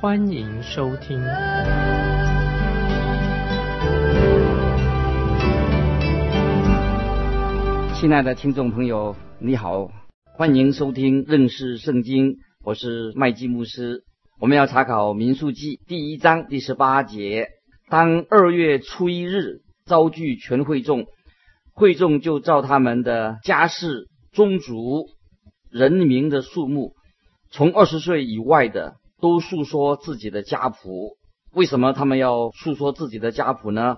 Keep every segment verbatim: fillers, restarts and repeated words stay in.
欢迎收听。亲爱的听众朋友，你好，欢迎收听认识圣经，我是麦基牧师。我们要查考民数记第一章第十八节，当二月初一日召聚全会众，会众就照他们的家世、宗族、人民的数目，从二十岁以外的都述说自己的家谱。为什么他们要述说自己的家谱呢？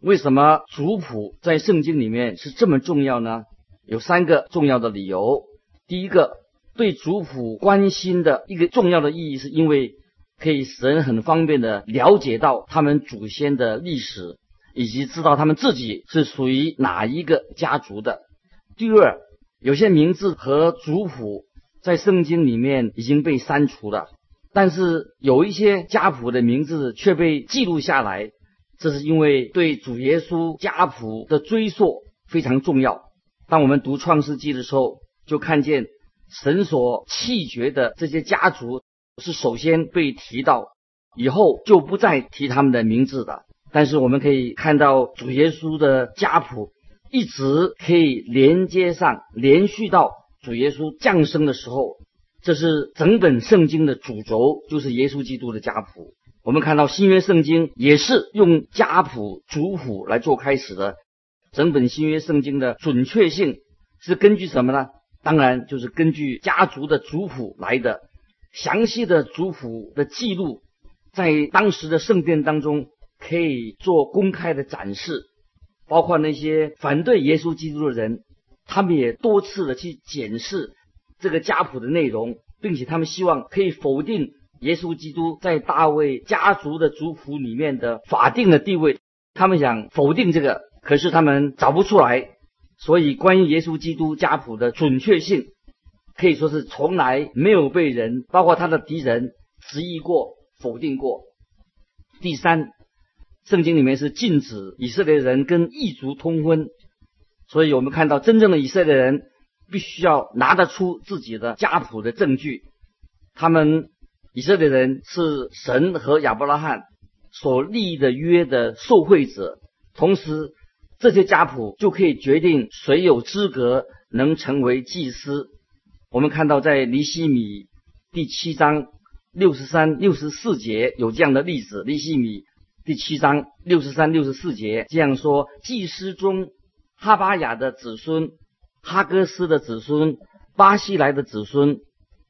为什么族谱在圣经里面是这么重要呢？有三个重要的理由。第一个，对族谱关心的一个重要的意义，是因为可以使人很方便的了解到他们祖先的历史，以及知道他们自己是属于哪一个家族的。第二，有些名字和族谱在圣经里面已经被删除了，但是有一些家谱的名字却被记录下来，这是因为对主耶稣家谱的追溯非常重要。当我们读创世纪的时候，就看见神所弃绝的这些家族是首先被提到，以后就不再提他们的名字的。但是我们可以看到主耶稣的家谱一直可以连接上，连续到主耶稣降生的时候。这是整本圣经的主轴，就是耶稣基督的家谱。我们看到新约圣经也是用家谱、族谱来做开始的。整本新约圣经的准确性是根据什么呢？当然就是根据家族的族谱来的。详细的族谱的记录在当时的圣殿当中可以做公开的展示，包括那些反对耶稣基督的人，他们也多次的去检视这个家谱的内容，并且他们希望可以否定耶稣基督在大卫家族的族谱里面的法定的地位。他们想否定这个，可是他们找不出来。所以关于耶稣基督家谱的准确性可以说是从来没有被人，包括他的敌人质疑过、否定过。第三，圣经里面是禁止以色列人跟异族通婚，所以我们看到真正的以色列人必须要拿得出自己的家谱的证据。他们以色列人是神和亚伯拉罕所立的约的受惠者，同时这些家谱就可以决定谁有资格能成为祭司。我们看到在尼希米第七章六十三、六十四节有这样的例子。尼希米第七章六十三、六十四节这样说：祭司中哈巴雅的子孙、哈哥斯的子孙、巴西来的子孙，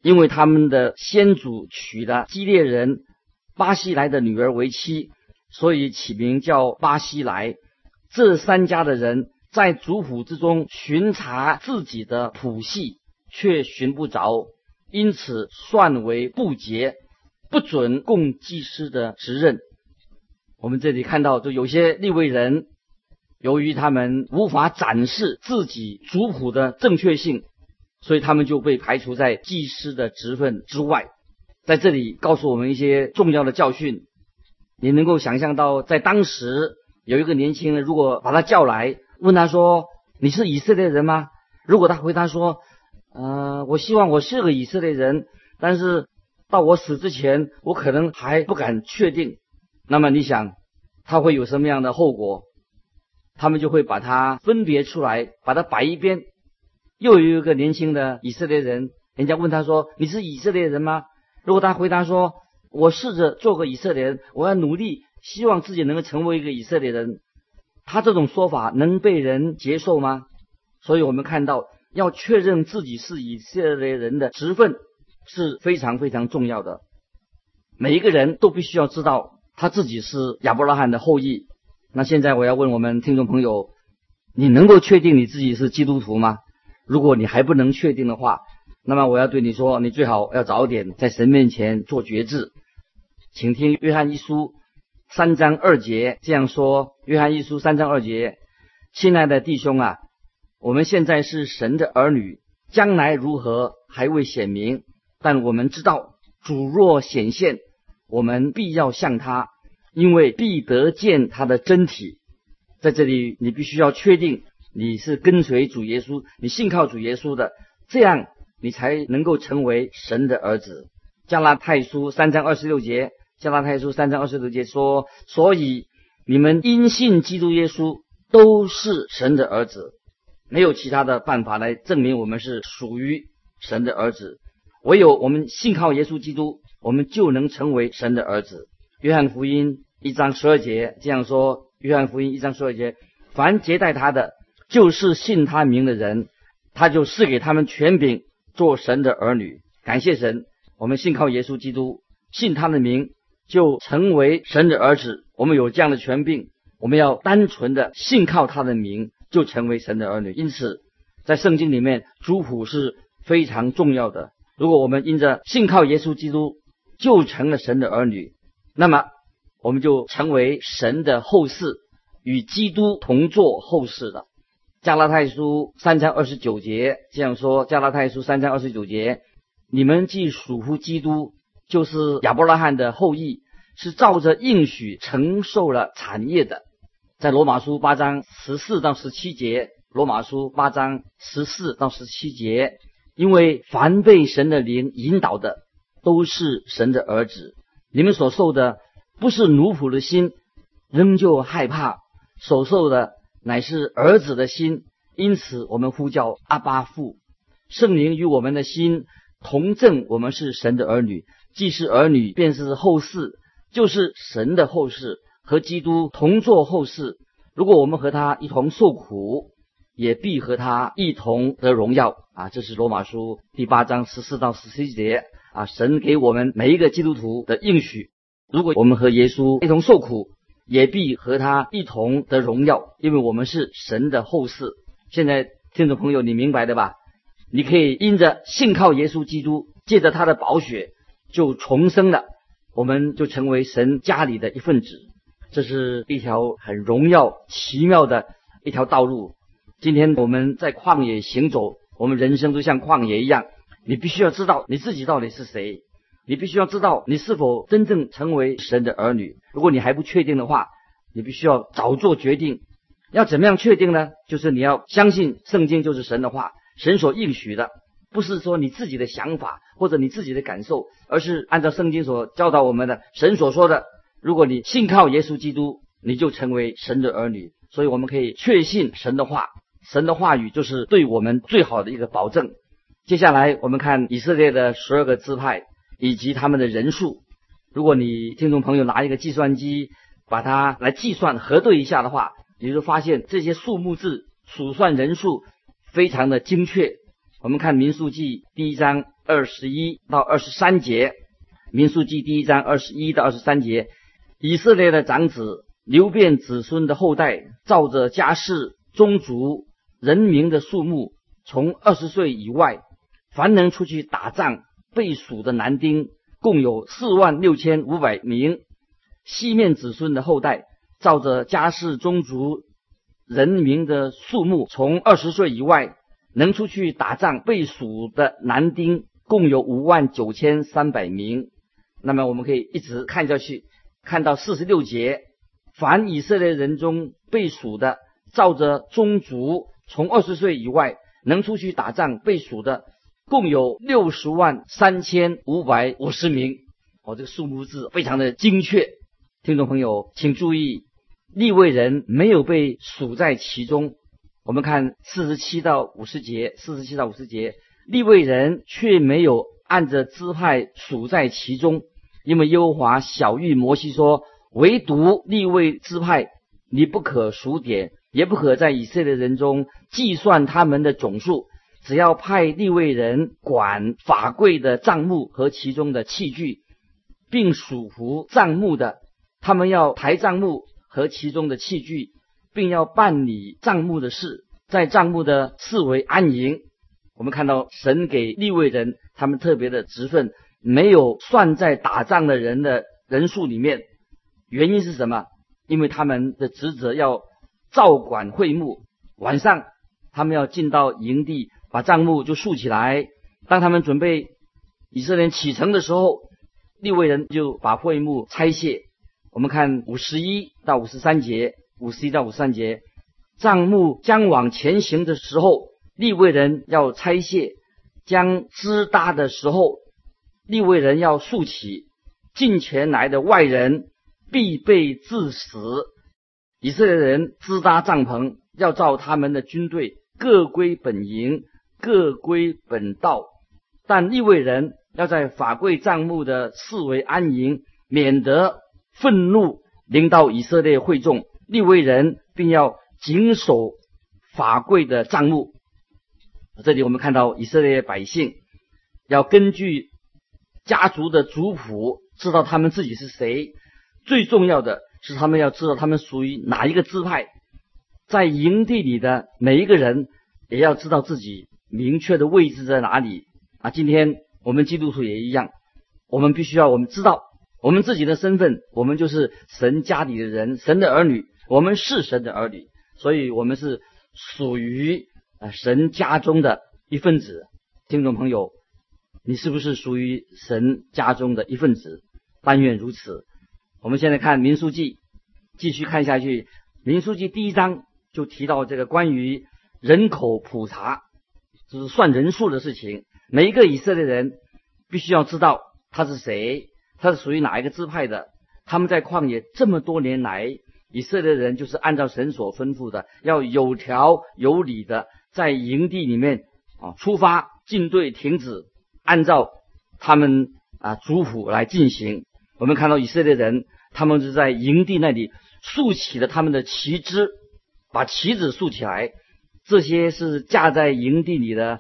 因为他们的先祖娶了基列人巴西来的女儿为妻，所以起名叫巴西来。这三家的人在族谱之中寻查自己的谱系，却寻不着，因此算为不洁，不准供祭司的职任。我们这里看到，就有些利未人，由于他们无法展示自己族谱的正确性，所以他们就被排除在祭司的职分之外。在这里告诉我们一些重要的教训。你能够想象到，在当时有一个年轻人，如果把他叫来，问他说：“你是以色列人吗？”如果他回答说：“呃，我希望我是个以色列人，但是到我死之前，我可能还不敢确定。”那么你想他会有什么样的后果？他们就会把他分别出来，把他摆一边。又有一个年轻的以色列人，人家问他说：“你是以色列人吗？”如果他回答说：“我试着做个以色列人，我要努力，希望自己能够成为一个以色列人。”他这种说法能被人接受吗？所以我们看到，要确认自己是以色列人的职分是非常非常重要的。每一个人都必须要知道他自己是亚伯拉罕的后裔。那现在我要问我们听众朋友，你能够确定你自己是基督徒吗？如果你还不能确定的话，那么我要对你说，你最好要早点在神面前做决志。请听约翰一书三章二节这样说，约翰一书三章二节，亲爱的弟兄啊，我们现在是神的儿女，将来如何还未显明，但我们知道主若显现，我们必要向他，因为必得见他的真体。在这里你必须要确定你是跟随主耶稣，你信靠主耶稣的，这样你才能够成为神的儿子。加拉太书三章二十六节，加拉太书三章二十六节说，所以你们因信基督耶稣都是神的儿子。没有其他的办法来证明我们是属于神的儿子，唯有我们信靠耶稣基督，我们就能成为神的儿子。约翰福音一章十二节这样说，约翰福音一章十二节，凡接待他的，就是信他名的人，他就赐给他们权柄做神的儿女。感谢神，我们信靠耶稣基督，信他的名，就成为神的儿子。我们有这样的权柄，我们要单纯的信靠他的名，就成为神的儿女。因此在圣经里面，族谱是非常重要的。如果我们因着信靠耶稣基督就成了神的儿女，那么我们就成为神的后嗣，与基督同作后嗣了。加拉太书三章二十九节这样说，加拉太书三章二十九节，你们既属乎基督，就是亚伯拉罕的后裔，是照着应许承受了产业的。在罗马书八章十四到十七节，罗马书八章十四到十七节，因为凡被神的灵引导的，都是神的儿子。你们所受的不是奴仆的心，仍旧害怕，所受的乃是儿子的心，因此我们呼叫阿爸父。圣灵与我们的心同证，我们是神的儿女，既是儿女，便是后嗣，就是神的后嗣，和基督同作后嗣。如果我们和他一同受苦，也必和他一同得荣耀啊！这是罗马书第八章十四到十七节啊，神给我们每一个基督徒的应许。如果我们和耶稣一同受苦，也必和他一同得荣耀，因为我们是神的后嗣。现在听众朋友，你明白的吧？你可以因着信靠耶稣基督，借着他的宝血就重生了，我们就成为神家里的一份子。这是一条很荣耀奇妙的一条道路。今天我们在旷野行走，我们人生都像旷野一样，你必须要知道你自己到底是谁，你必须要知道你是否真正成为神的儿女。如果你还不确定的话，你必须要早做决定。要怎么样确定呢？就是你要相信圣经就是神的话，神所应许的，不是说你自己的想法或者你自己的感受，而是按照圣经所教导我们的，神所说的。如果你信靠耶稣基督，你就成为神的儿女。所以我们可以确信神的话，神的话语就是对我们最好的一个保证。接下来我们看以色列的十二个支派以及他们的人数。如果你听众朋友拿一个计算机把它来计算核对一下的话，你就发现这些数目字数算人数非常的精确。我们看民数记第一章二十一到二十三节，民数记第一章二十一到二十三节，以色列的长子流遍子孙的后代，照着家世宗族人民的数目，从二十岁以外，凡能出去打仗被数的男丁，共有四万六千五百名。西面子孙的后代，照着家世宗族人民的数目，从二十岁以外能出去打仗被数的男丁，共有五万九千三百名。那么我们可以一直看下去，看到四十六节，凡以色列人中被数的，照着宗族从二十岁以外能出去打仗被数的，共有六十万三千五百五十名。哦，这个数目字非常的精确。听众朋友，请注意，利未人没有被数在其中。我们看四十七到五十节，四十七到五十节，利未人却没有按着支派数在其中。因为耶和华晓谕摩西说，唯独利未支派你不可数点，也不可在以色列人中计算他们的总数，只要派利未人管法柜的帐幕和其中的器具，并数服帐幕的，他们要抬帐幕和其中的器具，并要办理帐幕的事，在帐幕的四围安营。我们看到神给利未人他们特别的职分，没有算在打仗的人的人数里面，原因是什么？因为他们的职责要照管会幕，晚上他们要进到营地，把帐幕就竖起来。当他们准备以色列人启程的时候，利未人就把会幕拆卸。我们看五十一到五十三节，五十一到五十三节，帐幕将往前行的时候，利未人要拆卸；将支搭的时候，利未人要竖起。近前来的外人必被致死。以色列人支搭帐篷，要照他们的军队各归本营，各归本道。但利未人要在法柜帐幕的四围安营，免得愤怒临到以色列会众。利未人并要谨守法柜的帐幕。这里我们看到以色列百姓要根据家族的族谱知道他们自己是谁，最重要的是他们要知道他们属于哪一个支派。在营地里的每一个人也要知道自己明确的位置在哪里啊！今天我们基督徒也一样，我们必须要我们知道我们自己的身份，我们就是神家里的人，神的儿女，我们是神的儿女，所以我们是属于神家中的一份子。听众朋友，你是不是属于神家中的一份子？但愿如此。我们现在看民数记，继续看下去。民数记第一章就提到这个关于人口普查，就是算人数的事情。每一个以色列人必须要知道他是谁，他是属于哪一个支派的。他们在旷野这么多年来，以色列人就是按照神所吩咐的，要有条有理的在营地里面啊出发，进队停止，按照他们啊族谱来进行。我们看到以色列人他们是在营地那里竖起了他们的旗帜，把旗子竖起来。这些是架在营地里的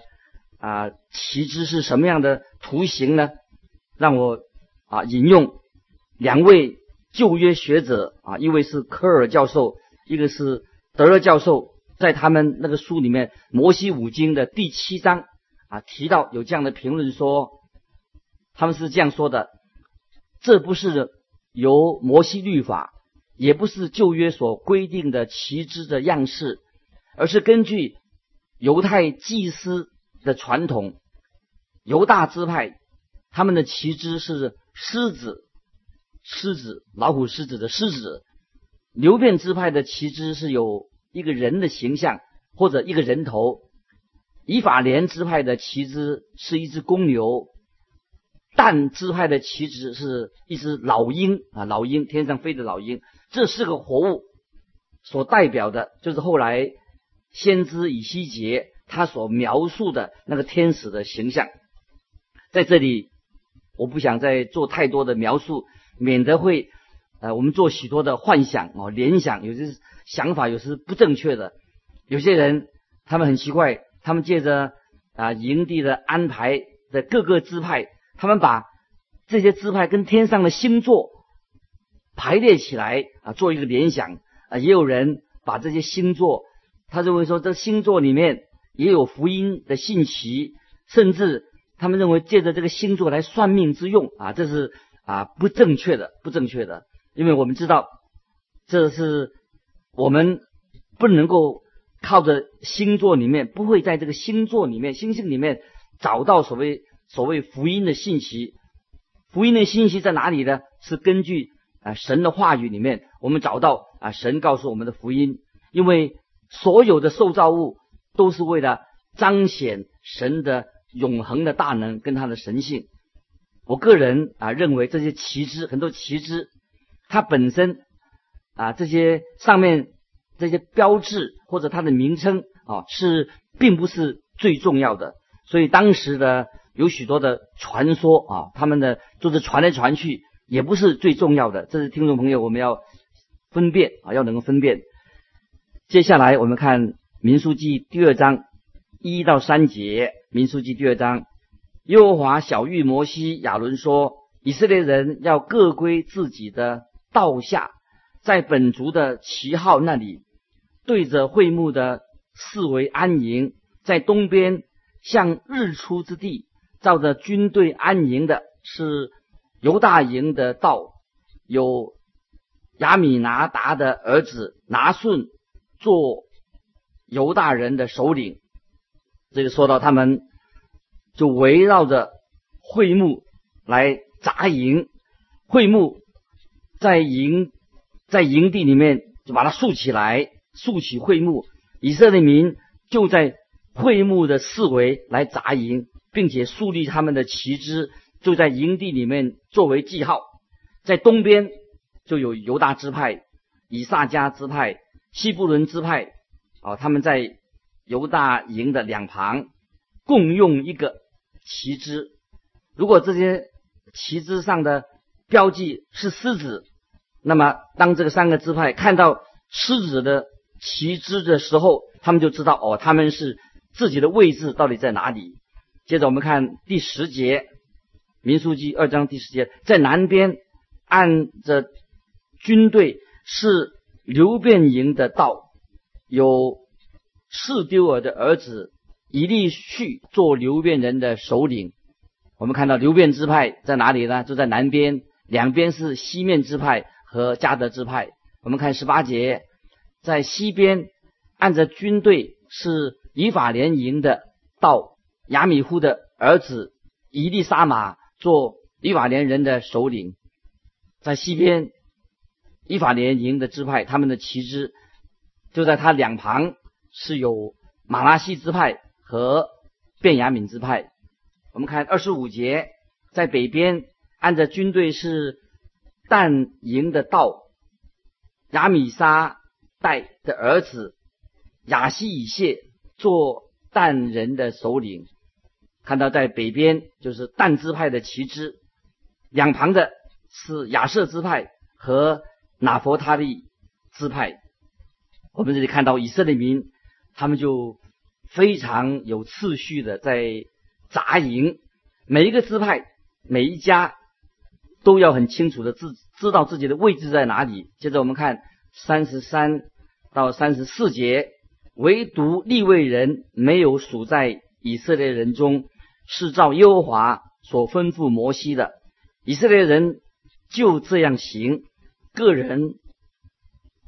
啊旗帜是什么样的图形呢？让我啊引用两位旧约学者啊，一位是科尔教授，一个是德勒教授，在他们那个书里面《摩西五经》的第七章啊提到有这样的评论说，他们是这样说的：这不是由摩西律法，也不是旧约所规定的旗帜的样式，而是根据犹太祭司的传统，犹大支派他们的旗帜是狮子，狮子老虎狮子的狮子。流便支派的旗帜是有一个人的形象或者一个人头。以法莲支派的旗帜是一只公牛。但支派的旗帜是一只老鹰啊，老鹰，天上飞的老鹰。这四个活物所代表的就是后来先知以西结他所描述的那个天使的形象。在这里我不想再做太多的描述，免得会呃我们做许多的幻想哦联想，有些想法有时不正确的。有些人他们很奇怪，他们借着啊营地的安排的各个支派，他们把这些支派跟天上的星座排列起来啊，做一个联想啊。也有人把这些星座，他认为说这星座里面也有福音的信息，甚至他们认为借着这个星座来算命之用啊，这是啊不正确的，不正确的。因为我们知道，这是我们不能够靠着星座里面，不会在这个星座里面、星星里面找到所谓。所谓福音的信息，福音的信息在哪里呢？是根据啊神的话语里面，我们找到啊神告诉我们的福音。因为所有的受造物都是为了彰显神的永恒的大能跟他的神性。我个人啊认为这些旗帜，很多旗帜它本身啊这些上面这些标志或者它的名称啊是并不是最重要的。所以当时的有许多的传说啊，他们的就是传来传去，也不是最重要的。这是听众朋友我们要分辨啊，要能够分辨。接下来我们看民数记第二章一到三节。民数记第二章，耶和华晓谕摩西亚伦说，以色列人要各归自己的道下，在本族的旗号那里，对着会幕的四围安营，在东边向日出之地。照着军队安营的是犹大营的道，有亚米拿达的儿子拿顺做犹大人的首领。这里说到他们就围绕着会幕来扎营，会幕在营在营地里面就把它竖起来，竖起会幕，以色列民就在会幕的四围来扎营，并且树立他们的旗帜，就在营地里面作为记号。在东边就有犹大支派、以萨迦支派、西布伦支派啊，他们在犹大营的两旁共用一个旗帜。如果这些旗帜上的标记是狮子，那么当这个三个支派看到狮子的旗帜的时候，他们就知道哦，他们是自己的位置到底在哪里。接着我们看第十节，民数记二章第十节，在南边按着军队是流便营的道，有示丢尔的儿子以利续做流便人的首领。我们看到流便支派在哪里呢？就在南边，两边是西面支派和迦得支派。我们看十八节，在西边按着军队是以法莲营的道，亚米户的儿子以利沙玛做以法莲人的首领。在西边以法莲营的支派，他们的旗帜就在他两旁是有马拉西支派和便雅悯支派。我们看二十五节，在北边按着军队是但营的道，亚米沙代的儿子亚西以谢做但人的首领。看到在北边就是但支派的旗帜，两旁的是亚舍支派和拿佛他利支派。我们这里看到以色列民他们就非常有次序的在扎营，每一个支派每一家都要很清楚的知知道自己的位置在哪里。接着我们看三十三到三十四节，唯独利未人没有属在以色列人中，是照耶和华所吩咐摩西的。以色列人就这样行，个人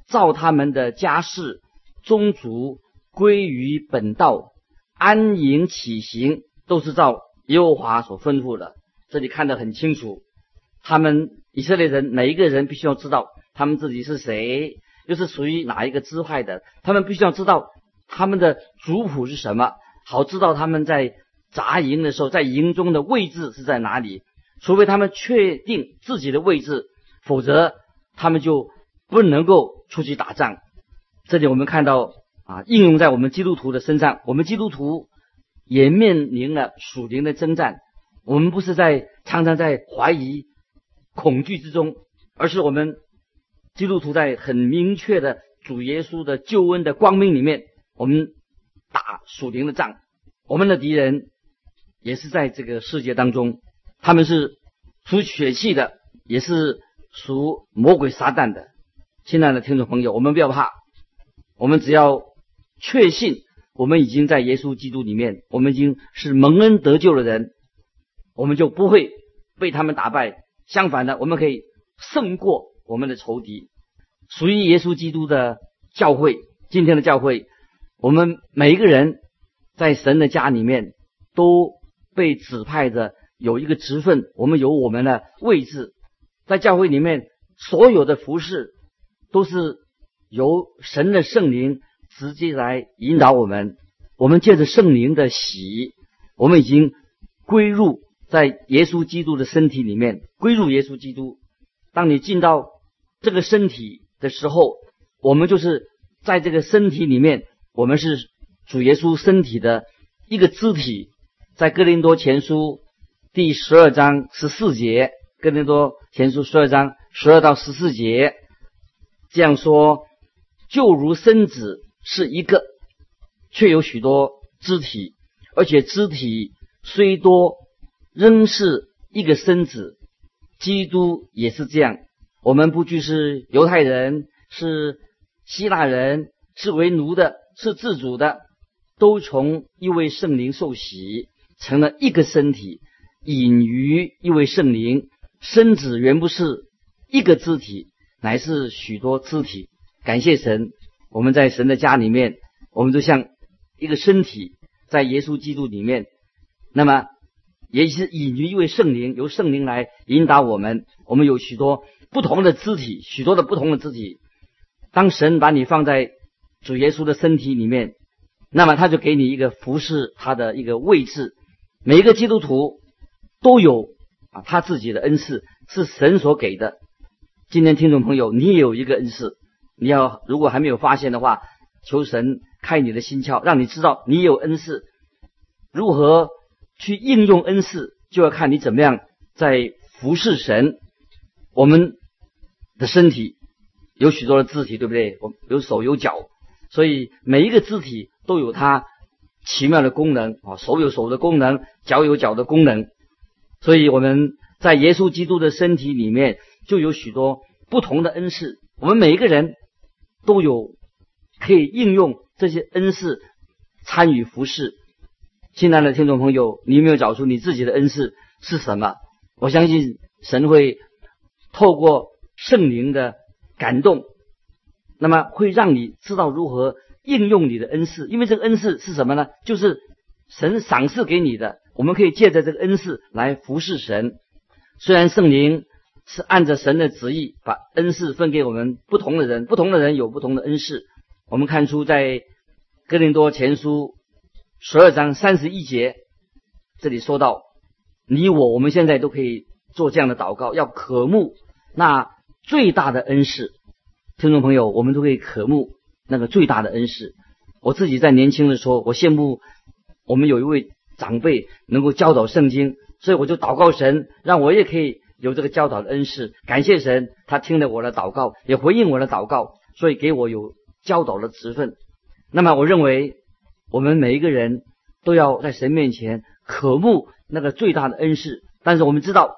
照他们的家世宗族归于本道，安营起行，都是照耶和华所吩咐的。这里看得很清楚，他们以色列人每一个人必须要知道他们自己是谁，又是属于哪一个支派的，他们必须要知道他们的族谱是什么，好知道他们在扎营的时候在营中的位置是在哪里。除非他们确定自己的位置，否则他们就不能够出去打仗。这里我们看到啊，应用在我们基督徒的身上，我们基督徒也面临了属灵的征战。我们不是在常常在怀疑恐惧之中，而是我们基督徒在很明确的主耶稣的救恩的光明里面，我们打属灵的仗。我们的敌人也是在这个世界当中，他们是属血气的，也是属魔鬼撒旦的。亲爱的听众朋友，我们不要怕，我们只要确信我们已经在耶稣基督里面，我们已经是蒙恩得救的人，我们就不会被他们打败。相反的，我们可以胜过我们的仇敌。属于耶稣基督的教会，今天的教会，我们每一个人在神的家里面都被指派着有一个职分，我们有我们的位置。在教会里面所有的服事都是由神的圣灵直接来引导我们，我们借着圣灵的洗，我们已经归入在耶稣基督的身体里面，归入耶稣基督。当你进到这个身体的时候，我们就是在这个身体里面，我们是主耶稣身体的一个肢体。在哥林多前书第十二章十四节，哥林多前书十二章十二到十四节这样说，就如身子是一个，却有许多肢体，而且肢体虽多，仍是一个身子。基督也是这样，我们不拘是犹太人，是希腊人，是为奴的，是自主的，都从一位圣灵受洗，成了一个身体，隐于一位圣灵。身子原不是一个肢体，乃是许多肢体。感谢神，我们在神的家里面，我们就像一个身体，在耶稣基督里面。那么也是引于一位圣灵，由圣灵来引导我们。我们有许多不同的肢体，许多的不同的肢体。当神把你放在主耶稣的身体里面，那么他就给你一个服侍他的一个位置。每一个基督徒都有啊他自己的恩赐，是神所给的。今天听众朋友，你也有一个恩赐，你要如果还没有发现的话，求神开你的心窍，让你知道你有恩赐。如何去应用恩赐，就要看你怎么样在服侍神。我们的身体有许多的肢体，对不对？有手有脚，所以每一个肢体都有它奇妙的功能啊，手有手的功能，脚有脚的功能。所以我们在耶稣基督的身体里面就有许多不同的恩赐。我们每一个人都有可以应用这些恩赐参与服侍。亲爱的听众朋友，你有没有找出你自己的恩赐是什么？我相信神会透过圣灵的感动，那么会让你知道如何应用你的恩赐。因为这个恩赐是什么呢？就是神赏赐给你的，我们可以借着这个恩赐来服侍神。虽然圣灵是按着神的旨意把恩赐分给我们不同的人，不同的人有不同的恩赐。我们看出在哥林多前书十二章三十一节，这里说到，你我我们现在都可以做这样的祷告，要渴慕那最大的恩赐。听众朋友，我们都可以渴慕那个最大的恩赐。我自己在年轻的时候，我羡慕我们有一位长辈能够教导圣经，所以我就祷告神，让我也可以有这个教导的恩赐。感谢神，他听了我的祷告，也回应我的祷告，所以给我有教导的职分。那么我认为我们每一个人都要在神面前渴慕那个最大的恩赐。但是我们知道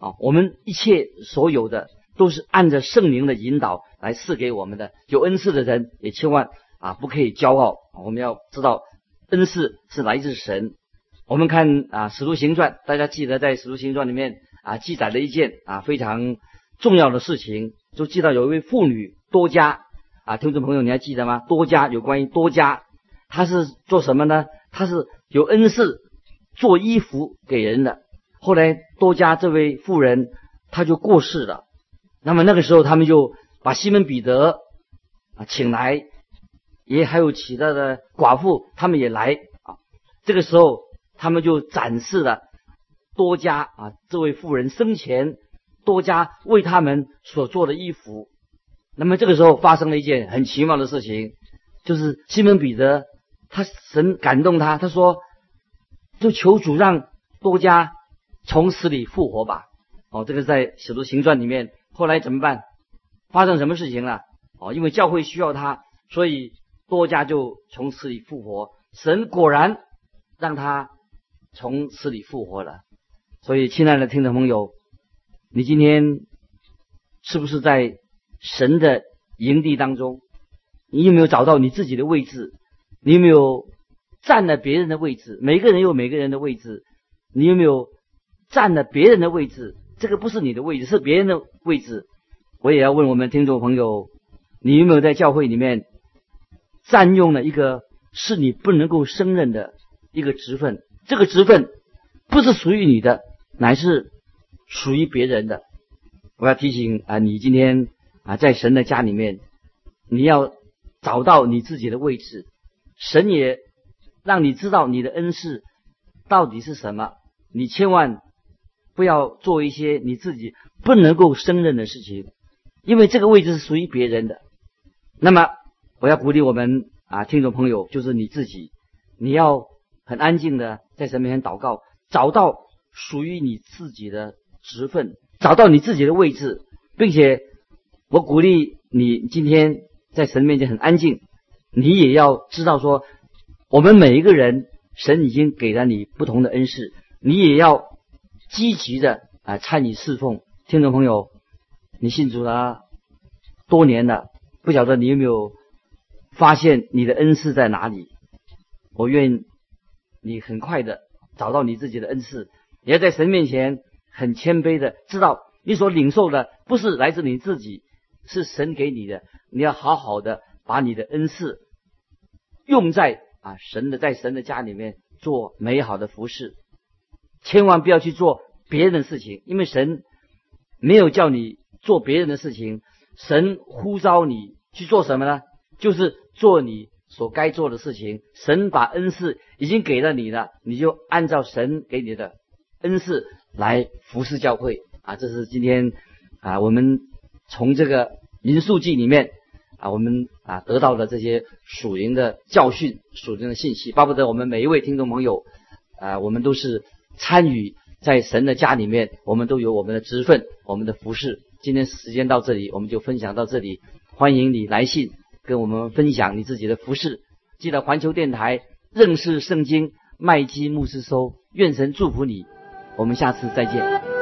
啊，我们一切所有的都是按着圣灵的引导来赐给我们的。有恩赐的人也千万啊不可以骄傲，我们要知道恩赐是来自神。我们看啊《使徒行传》，大家记得在《使徒行传》里面啊记载了一件啊非常重要的事情，就记到有一位妇女多加啊，听众朋友你还记得吗？多加，有关于多加，他是做什么呢？他是有恩赐做衣服给人的。后来多加这位妇人他就过世了，那么那个时候他们就把西门彼得啊请来，也还有其他的寡妇他们也来啊。这个时候他们就展示了多加啊这位妇人生前多加为他们所做的衣服。那么这个时候发生了一件很奇妙的事情，就是西门彼得他神感动他，他说就求主让多加从死里复活吧。哦，这个在《使徒行传》里面。后来怎么办？发生什么事情了？哦，因为教会需要他，所以多加就从死里复活。神果然让他从死里复活了。所以亲爱的听众朋友，你今天是不是在神的营地当中？你有没有找到你自己的位置？你有没有占了别人的位置？每个人有每个人的位置，你有没有占了别人的位置？这个不是你的位置，是别人的位置。我也要问我们听众朋友，你有没有在教会里面占用了一个是你不能够胜任的一个职分？这个职分不是属于你的，乃是属于别人的。我要提醒啊，你今天啊在神的家里面，你要找到你自己的位置。神也让你知道你的恩赐到底是什么，你千万不要做一些你自己不能够胜任的事情，因为这个位置是属于别人的。那么我要鼓励我们啊听众朋友，就是你自己，你要很安静的在神面前祷告，找到属于你自己的职分，找到你自己的位置，并且我鼓励你今天在神面前很安静。你也要知道说，我们每一个人神已经给了你不同的恩赐，你也要积极的啊参与侍奉。听众朋友，你信主了多年了，不晓得你有没有发现你的恩赐在哪里？我愿你很快的找到你自己的恩赐，也要在神面前很谦卑的知道你所领受的不是来自你自己，是神给你的，你要好好的把你的恩赐用在啊神的，在神的家里面做美好的服事，千万不要去做别人的事情，因为神没有叫你做别人的事情，神呼召你去做什么呢？就是做你所该做的事情。神把恩赐已经给了你了，你就按照神给你的恩赐来服侍教会啊！这是今天啊，我们从这个民数记里面啊，我们啊得到的这些属灵的教训、属灵的信息。巴不得我们每一位听众朋友啊，我们都是参与在神的家里面，我们都有我们的职分、我们的服侍。今天时间到这里，我们就分享到这里。欢迎你来信跟我们分享你自己的服事。记得环球电台认识圣经麦基牧师收。愿神祝福你，我们下次再见。